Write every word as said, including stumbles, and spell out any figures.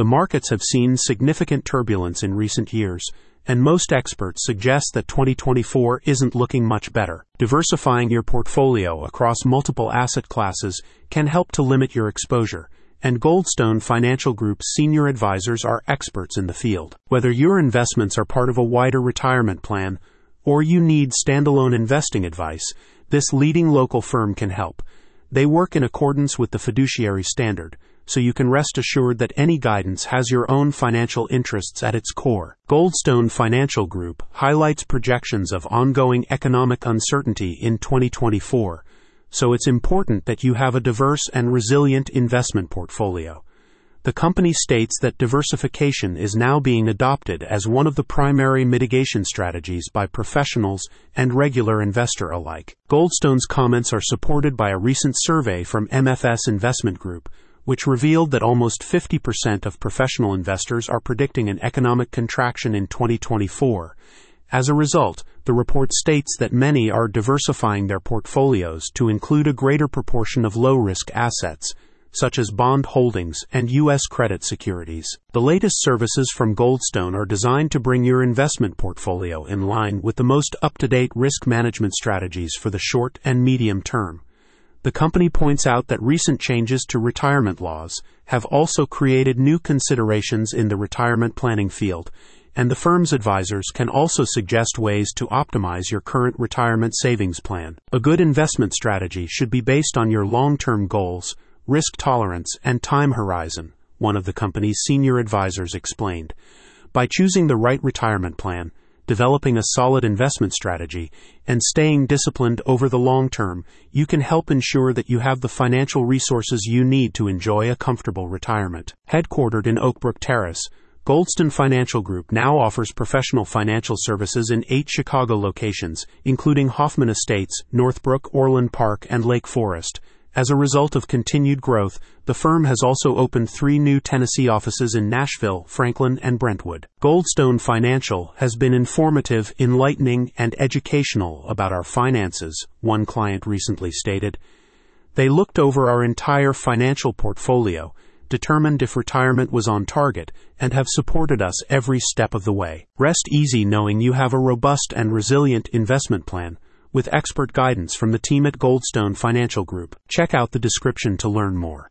The markets have seen significant turbulence in recent years, and most experts suggest that twenty twenty-four isn't looking much better. Diversifying your portfolio across multiple asset classes can help to limit your exposure, and Goldstone Financial Group's senior advisors are experts in the field. Whether your investments are part of a wider retirement plan or you need standalone investing advice, this leading local firm can help. They work in accordance with the fiduciary standard, so you can rest assured that any guidance has your own financial interests at its core. Goldstone Financial Group highlights projections of ongoing economic uncertainty in twenty twenty-four, so it's important that you have a diverse and resilient investment portfolio. The company states that diversification is now being adopted as one of the primary mitigation strategies by professionals and regular investor alike. Goldstone's comments are supported by a recent survey from M F S Investment Group, which revealed that almost fifty percent of professional investors are predicting an economic contraction in twenty twenty-four. As a result, the report states that many are diversifying their portfolios to include a greater proportion of low-risk assets, such as bond holdings and U S credit securities. The latest services from Goldstone are designed to bring your investment portfolio in line with the most up-to-date risk management strategies for the short and medium term. The company points out that recent changes to retirement laws have also created new considerations in the retirement planning field, and the firm's advisors can also suggest ways to optimize your current retirement savings plan. A good investment strategy should be based on your long-term goals, risk tolerance, and time horizon, one of the company's senior advisors explained. By choosing the right retirement plan, developing a solid investment strategy, and staying disciplined over the long term, you can help ensure that you have the financial resources you need to enjoy a comfortable retirement. Headquartered in Oakbrook Terrace, Goldstone Financial Group now offers professional financial services in eight Chicago locations, including Hoffman Estates, Northbrook, Orland Park, and Lake Forest. As a result of continued growth, the firm has also opened three new Tennessee offices in Nashville, Franklin, and Brentwood. Goldstone Financial has been informative, enlightening, and educational about our finances, one client recently stated. They looked over our entire financial portfolio, determined if retirement was on target, and have supported us every step of the way. Rest easy knowing you have a robust and resilient investment plan, with expert guidance from the team at Goldstone Financial Group. Check out the description to learn more.